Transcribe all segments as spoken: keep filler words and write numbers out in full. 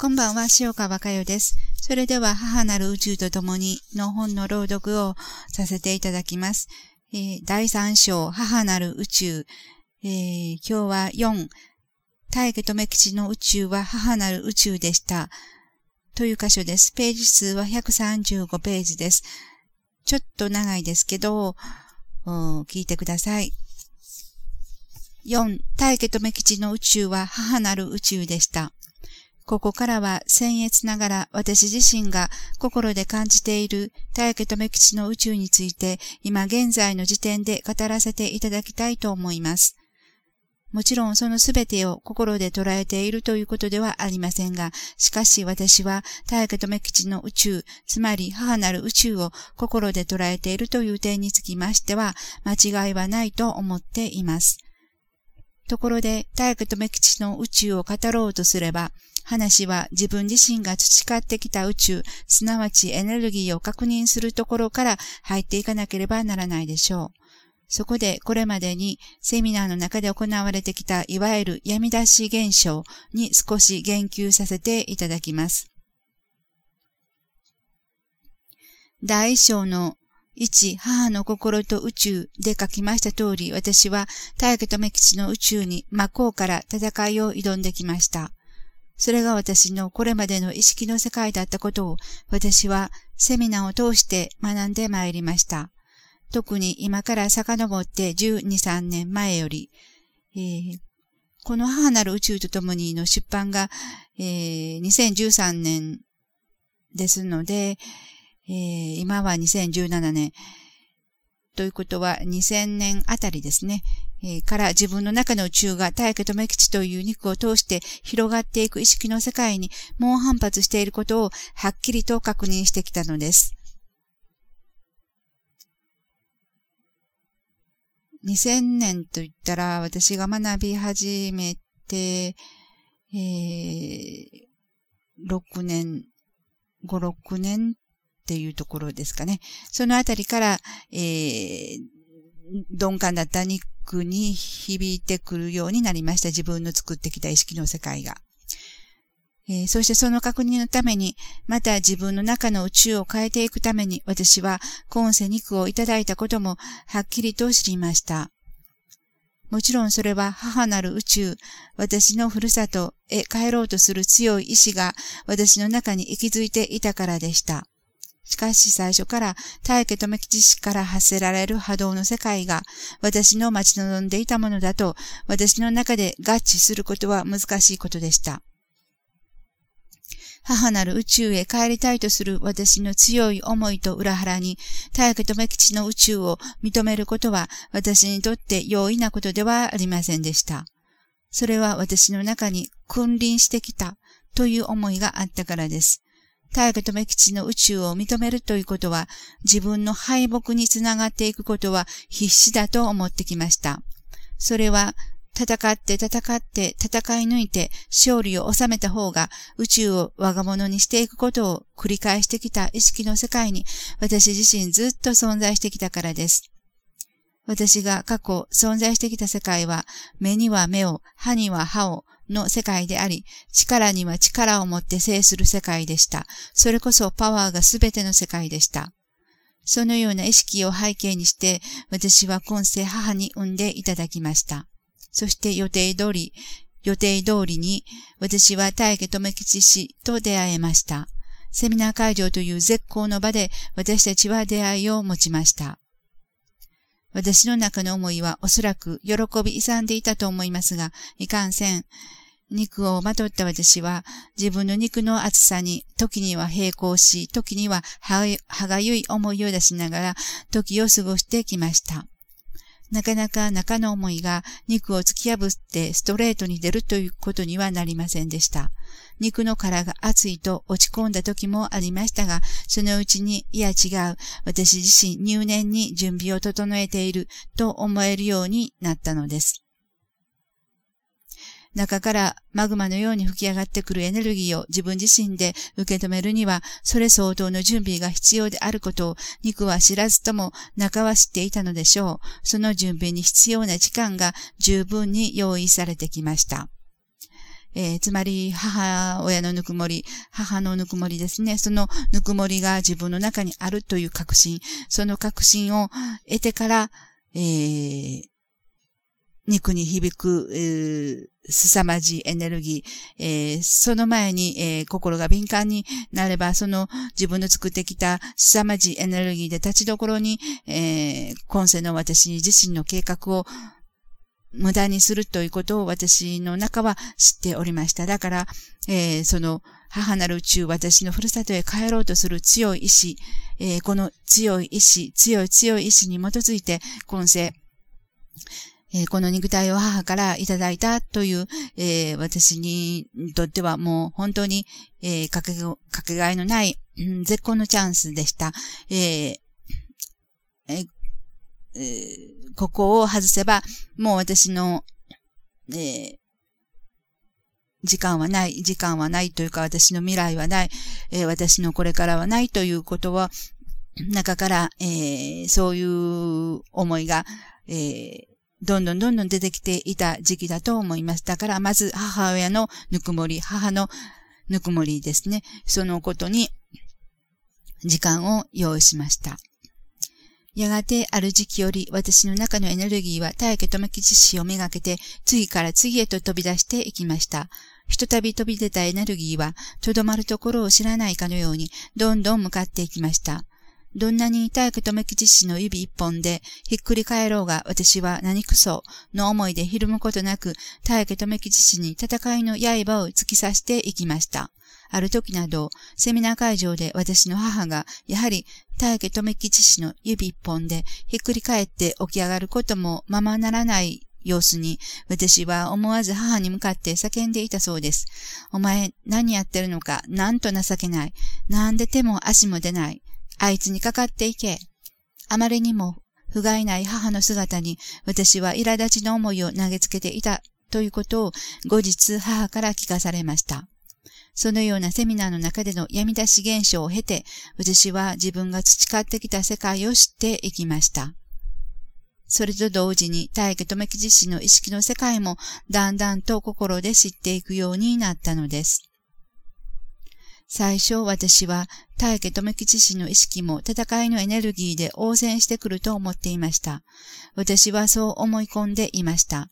こんばんは、塩川佳代です。それでは、母なる宇宙と共にの本の朗読をさせていただきます。えー、だいさん章、母なる宇宙。えー、今日はよん、大家留吉の宇宙は母なる宇宙でした。という箇所です。ページ数はひゃくさんじゅうごページです。ちょっと長いですけど、聞いてください。よん、大家留吉の宇宙は母なる宇宙でした。ここからは僭越ながら私自身が心で感じている大家留吉の宇宙について今現在の時点で語らせていただきたいと思います。もちろんそのすべてを心で捉えているということではありませんが、しかし私は大家留吉の宇宙、つまり母なる宇宙を心で捉えているという点につきましては間違いはないと思っています。ところで大家留吉の宇宙を語ろうとすれば、話は自分自身が培ってきた宇宙、すなわちエネルギーを確認するところから入っていかなければならないでしょう。そこでこれまでにセミナーの中で行われてきたいわゆる闇出し現象に少し言及させていただきます。第一章のいち、母の心と宇宙で書きました通り、私は大家留吉の宇宙に真っ向から戦いを挑んできました。それが私のこれまでの意識の世界だったことを私はセミナーを通して学んでまいりました。特に今から遡ってじゅうに、さんねんまえより、えー、この母なる宇宙と共にの出版が、えー、にせんじゅうさんねんですので、えー、今はにせんじゅうななねんということはにせんねんあたりですね。から自分の中の宇宙が大家留吉という肉を通して広がっていく意識の世界に猛反発していることをはっきりと確認してきたのです。にせんねんといったら私が学び始めて、えー、ろくねん、ご、ろくねんっていうところですかね。そのあたりから、えー、鈍感だった肉に響いてくるようになりました。自分の作ってきた意識の世界が、えー、そしてその確認のためにまた自分の中の宇宙を変えていくために私は今世肉をいただいたこともはっきりと知りました。もちろんそれは母なる宇宙、私のふるさとへ帰ろうとする強い意志が私の中に息づいていたからでした。しかし最初から大家留吉氏から発せられる波動の世界が私の待ち望んでいたものだと私の中で合致することは難しいことでした。母なる宇宙へ帰りたいとする私の強い思いと裏腹に大家留吉の宇宙を認めることは私にとって容易なことではありませんでした。それは私の中に君臨してきたという思いがあったからです。大家留吉の宇宙を認めるということは、自分の敗北につながっていくことは必死だと思ってきました。それは、戦って戦って戦い抜いて勝利を収めた方が宇宙を我が物にしていくことを繰り返してきた意識の世界に私自身ずっと存在してきたからです。私が過去存在してきた世界は、目には目を、歯には歯を、の世界であり、力には力を持って制する世界でした。それこそパワーがすべての世界でした。そのような意識を背景にして、私は今世母に産んでいただきました。そして予定通り、予定通りに私は大家留吉氏と出会えました。セミナー会場という絶好の場で私たちは出会いを持ちました。私の中の思いはおそらく喜び勇んでいたと思いますが、いかんせん。肉をまとった私は、自分の肉の厚さに、時には並行し、時には歯がゆい思いを出しながら、時を過ごしてきました。なかなか中の思いが肉を突き破ってストレートに出るということにはなりませんでした。肉の殻が熱いと落ち込んだ時もありましたが、そのうちに、いや違う、私自身入念に準備を整えていると思えるようになったのです。中からマグマのように吹き上がってくるエネルギーを自分自身で受け止めるには、それ相当の準備が必要であることを肉は知らずとも中は知っていたのでしょう。その準備に必要な時間が十分に用意されてきました。えー、つまり母親のぬくもり、母のぬくもりですね、そのぬくもりが自分の中にあるという確信、その確信を得てから、えー、肉に響く、えー、凄まじいエネルギー、えー、その前に、えー、心が敏感になれば、その自分の作ってきた凄まじいエネルギーで立ちどころに、えー、今世の私自身の計画を無駄にするということを私の中は知っておりました。だから、えー、その母なる宇宙、私のふるさとへ帰ろうとする強い意志、えー、この強い意志、強い強い意志に基づいて今世、えー、この肉体を母からいただいたという、えー、私にとってはもう本当に、えー、かけ、かけがえのない、うん、絶好のチャンスでした。えーえーえー、ここを外せば、もう私の、えー、時間はない、時間はないというか、私の未来はない、えー、私のこれからはないということは、中から、えー、そういう思いが、えーどんどんどんどん出てきていた時期だと思います。だからまず母親のぬくもり、母のぬくもりですね。そのことに時間を用意しました。やがてある時期より私の中のエネルギーは大家留吉氏をめがけて次から次へと飛び出していきました。ひとたび飛び出たエネルギーはとどまるところを知らないかのようにどんどん向かっていきました。どんなに大家留吉氏の指一本でひっくり返ろうが私は何くその思いでひるむことなく大家留吉氏に戦いの刃を突き刺していきました。ある時などセミナー会場で私の母がやはり大家留吉氏の指一本でひっくり返って起き上がることもままならない様子に私は思わず母に向かって叫んでいたそうです。お前何やってるのか、なんと情けない。なんで手も足も出ない。あいつにかかっていけ。あまりにも不甲斐ない母の姿に私は苛立ちの思いを投げつけていたということを後日母から聞かされました。そのようなセミナーの中での闇出し現象を経て私は自分が培ってきた世界を知っていきました。それと同時に大家留吉氏の意識の世界もだんだんと心で知っていくようになったのです。最初私は大家留吉氏の意識も戦いのエネルギーで応戦してくると思っていました。私はそう思い込んでいました。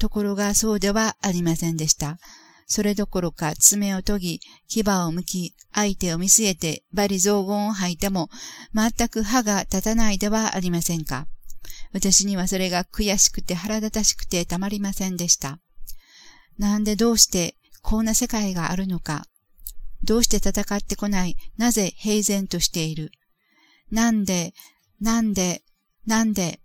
ところがそうではありませんでした。それどころか爪を研ぎ、牙を剥き、相手を見据えて罵詈雑言を吐いても全く歯が立たないではありませんか。私にはそれが悔しくて腹立たしくてたまりませんでした。なんでどうしてこんな世界があるのか。どうして戦ってこない？なぜ平然としている？なんで、なんで、なんで、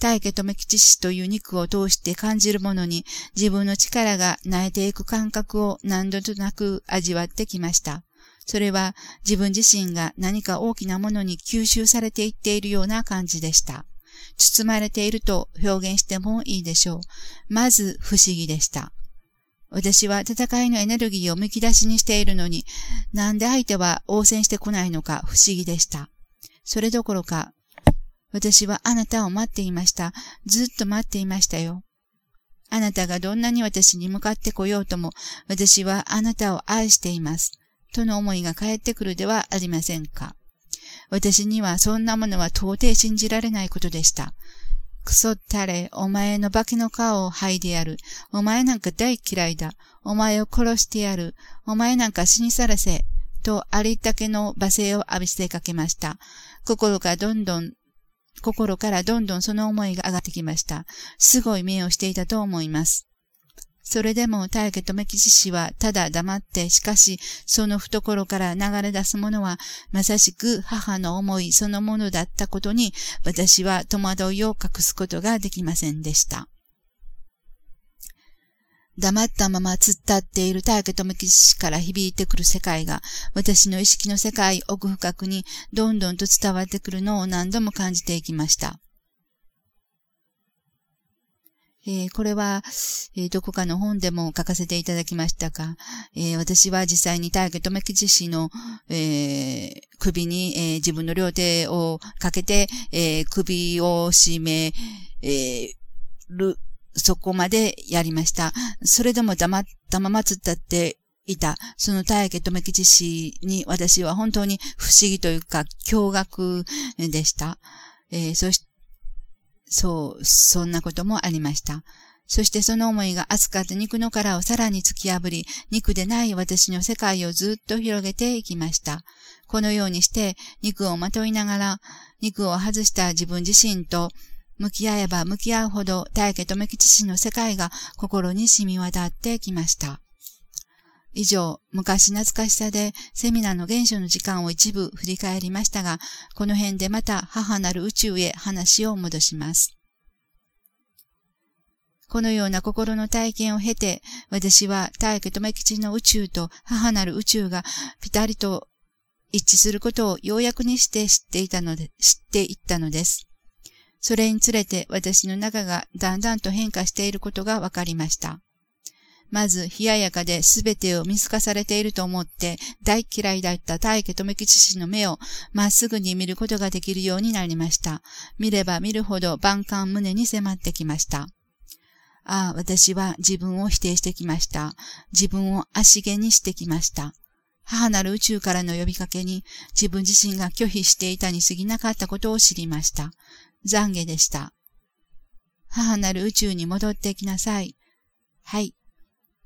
大家留吉氏という肉を通して感じるものに自分の力が萎えていく感覚を何度となく味わってきました。それは自分自身が何か大きなものに吸収されていっているような感じでした。包まれていると表現してもいいでしょう。まず不思議でした。私は戦いのエネルギーをむき出しにしているのに、なんで相手は応戦してこないのか不思議でした。それどころか、私はあなたを待っていました。ずっと待っていましたよ。あなたがどんなに私に向かってこようとも、私はあなたを愛しています。との思いが返ってくるではありませんか。私にはそんなものは到底信じられないことでした。クソったれ、お前の化けの皮を剥いでやる。お前なんか大嫌いだ。お前を殺してやる。お前なんか死にさらせ。とありったけの罵声を浴びせかけました。心からどんどん、心からどんどんその思いが上がってきました。すごい目をしていたと思います。それでも大家留吉氏はただ黙って、しかしその懐から流れ出すものはまさしく母の思いそのものだったことに私は戸惑いを隠すことができませんでした。黙ったまま突っ立っている大家留吉氏から響いてくる世界が私の意識の世界奥深くにどんどんと伝わってくるのを何度も感じていきました。えー、これは、えー、どこかの本でも書かせていただきましたが、えー、私は実際に大家留吉氏の、えー、首に、えー、自分の両手をかけて、えー、首を絞める、えーそこまでやりました。それでも黙ったまま突っ立っていた。その大家留吉氏に私は本当に不思議というか驚愕でした。えー、そし、そう、そんなこともありました。そしてその思いが熱かった肉の殻をさらに突き破り、肉でない私の世界をずっと広げていきました。このようにして肉をまといながら、肉を外した自分自身と向き合えば向き合うほど大家留吉氏の世界が心に染み渡ってきました。以上、昔懐かしさでセミナーの原初の時間を一部振り返りましたが、この辺でまた母なる宇宙へ話を戻します。このような心の体験を経て、私は大家留吉の宇宙と母なる宇宙がピタリと一致することをようやくにして知っていたので、知っていったのです。それにつれて私の中がだんだんと変化していることがわかりました。まず、冷ややかで全てを見透かされていると思って、大嫌いだった大家留吉氏の目をまっすぐに見ることができるようになりました。見れば見るほど万感胸に迫ってきました。ああ、私は自分を否定してきました。自分を足毛にしてきました。母なる宇宙からの呼びかけに自分自身が拒否していたに過ぎなかったことを知りました。懺悔でした。母なる宇宙に戻ってきなさい。はい。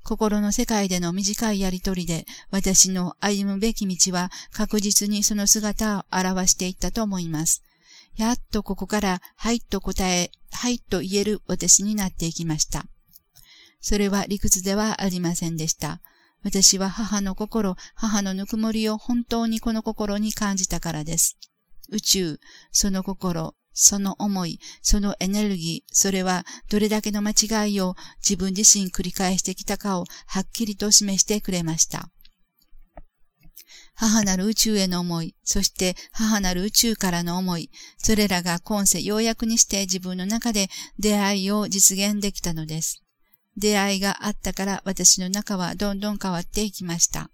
心の世界での短いやりとりで私の歩むべき道は確実にその姿を表していったと思います。やっとここから、はいと答え、はいと言える私になっていきました。それは理屈ではありませんでした。私は母の心、母のぬくもりを本当にこの心に感じたからです。宇宙、その心、その思い、そのエネルギー、それはどれだけの間違いを自分自身繰り返してきたかをはっきりと示してくれました。母なる宇宙への思い、そして母なる宇宙からの思い、それらが今世ようやくにして自分の中で出会いを実現できたのです。出会いがあったから私の中はどんどん変わっていきました。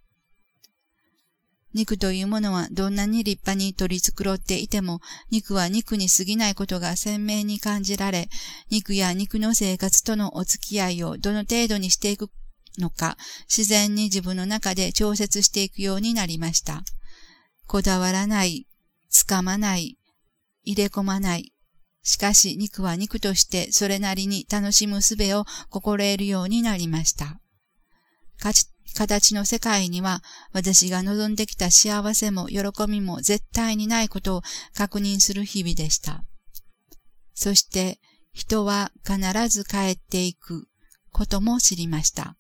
肉というものはどんなに立派に取り繕っていても、肉は肉に過ぎないことが鮮明に感じられ、肉や肉の生活とのお付き合いをどの程度にしていくのか、自然に自分の中で調節していくようになりました。こだわらない、つかまない、入れ込まない。しかし肉は肉としてそれなりに楽しむ術を心得るようになりました。かち形の世界には私が望んできた幸せも喜びも絶対にないことを確認する日々でした。そして人は必ず帰っていくことも知りました。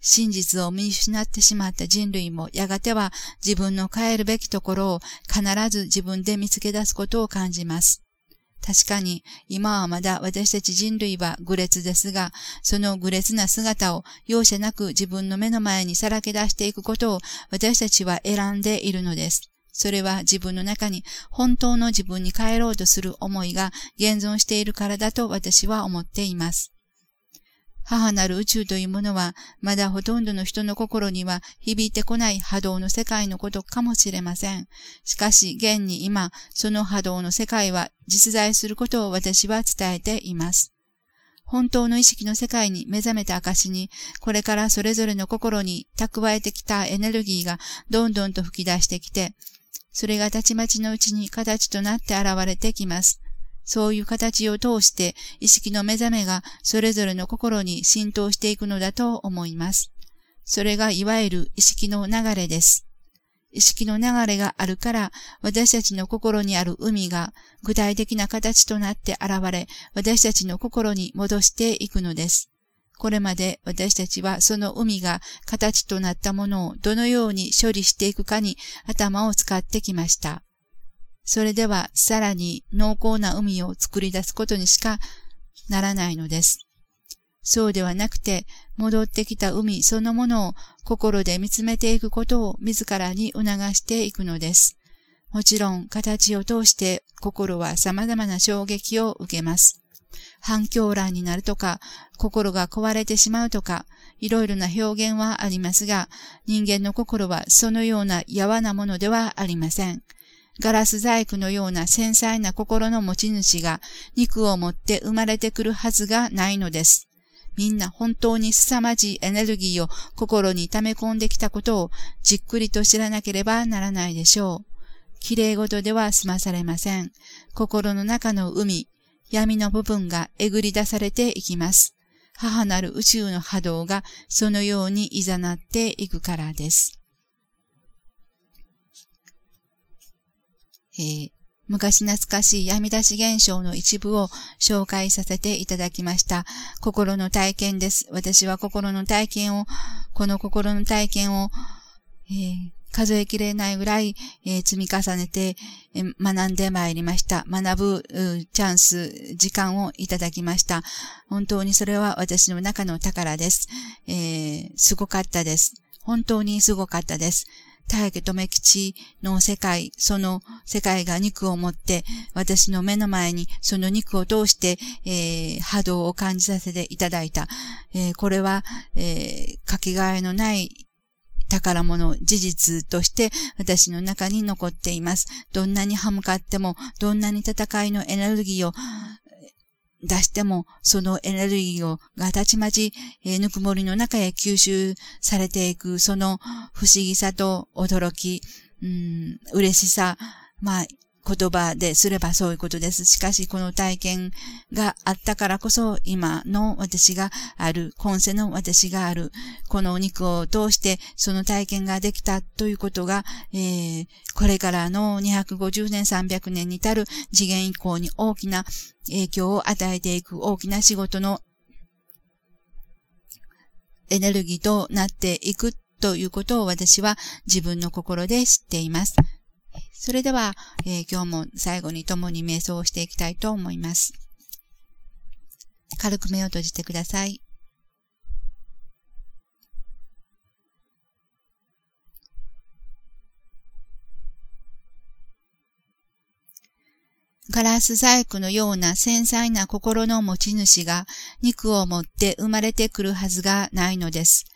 真実を見失ってしまった人類もやがては自分の帰るべきところを必ず自分で見つけ出すことを感じます。確かに今はまだ私たち人類は愚劣ですが、その愚劣な姿を容赦なく自分の目の前にさらけ出していくことを私たちは選んでいるのです。それは自分の中に本当の自分に帰ろうとする思いが現存しているからだと私は思っています。母なる宇宙というものは、まだほとんどの人の心には響いてこない波動の世界のことかもしれません。しかし、現に今、その波動の世界は実在することを私は伝えています。本当の意識の世界に目覚めた証に、これからそれぞれの心に蓄えてきたエネルギーがどんどんと吹き出してきて、それがたちまちのうちに形となって現れてきます。そういう形を通して意識の目覚めがそれぞれの心に浸透していくのだと思います。それがいわゆる意識の流れです。意識の流れがあるから私たちの心にある海が具体的な形となって現れ、私たちの心に戻していくのです。これまで私たちはその海が形となったものをどのように処理していくかに頭を使ってきました。それではさらに濃厚な海を作り出すことにしかならないのです。そうではなくて、戻ってきた海そのものを心で見つめていくことを自らに促していくのです。もちろん形を通して心は様々な衝撃を受けます。反響乱になるとか、心が壊れてしまうとか、いろいろな表現はありますが、人間の心はそのような柔なものではありません。ガラス細工のような繊細な心の持ち主が肉を持って生まれてくるはずがないのです。みんな本当に凄まじいエネルギーを心に溜め込んできたことをじっくりと知らなければならないでしょう。綺麗事では済まされません。心の中の海、闇の部分がえぐり出されていきます。母なる宇宙の波動がそのように誘っていくからです。えー、昔懐かしい闇出し現象の一部を紹介させていただきました。心の体験です。私は心の体験を、この心の体験を、えー、数えきれないぐらい、えー、積み重ねて、えー、学んでまいりました。学ぶチャンス、時間をいただきました。本当にそれは私の中の宝です。えー、すごかったです。本当にすごかったです。大家留吉の世界、その世界が肉を持って、私の目の前にその肉を通して、えー、波動を感じさせていただいた。えー、これは、えー、かけがえのない宝物、事実として私の中に残っています。どんなに歯向かっても、どんなに戦いのエネルギーを出しても、そのエネルギーをがたちまち、えー、ぬくもりの中へ吸収されていく、その不思議さと驚き、うん、嬉しさ、まあ、言葉ですればそういうことです。しかし、この体験があったからこそ、今の私がある、今世の私がある、このお肉を通して、その体験ができたということが、えー、これからのにひゃくごじゅうねん、さんびゃくねんに至る次元以降に大きな影響を与えていく大きな仕事のエネルギーとなっていくということを私は自分の心で知っています。それでは、えー、今日も最後に共に瞑想をしていきたいと思います。軽く目を閉じてください。ガラス細工のような繊細な心の持ち主が肉を持って生まれてくるはずがないのです。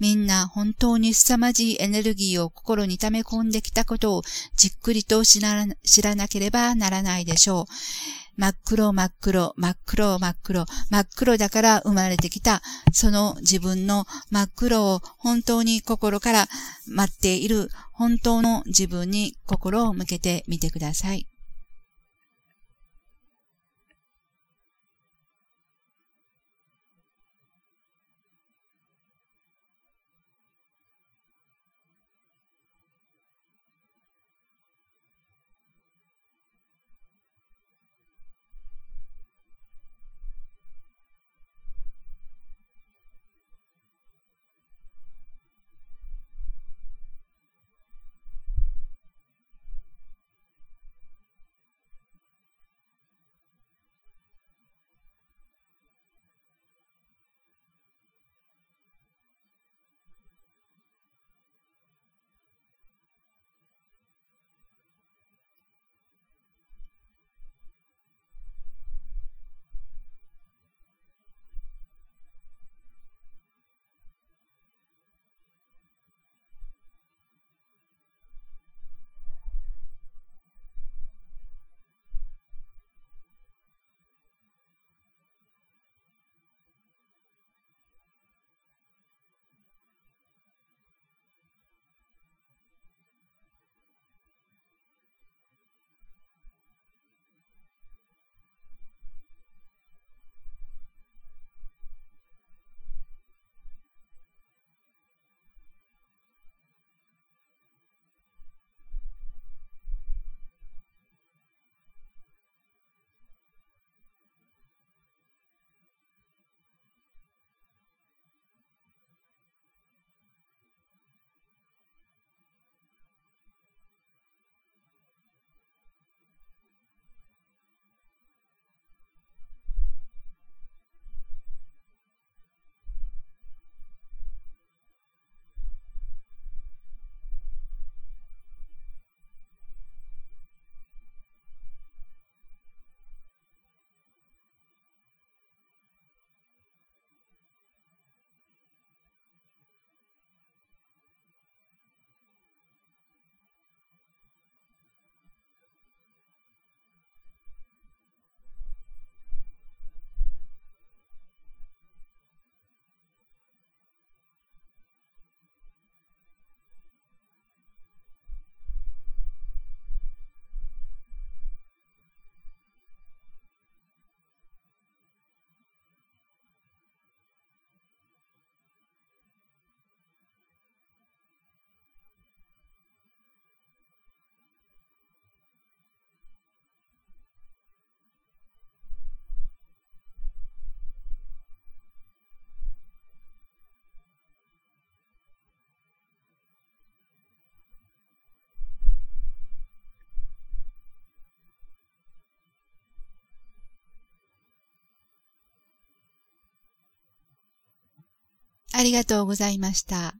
みんな本当に凄まじいエネルギーを心に溜め込んできたことをじっくりと知ら、知らなければならないでしょう。真っ黒真っ黒、真っ黒真っ黒、真っ黒だから生まれてきた、その自分の真っ黒を本当に心から待っている、本当の自分に心を向けてみてください。ありがとうございました。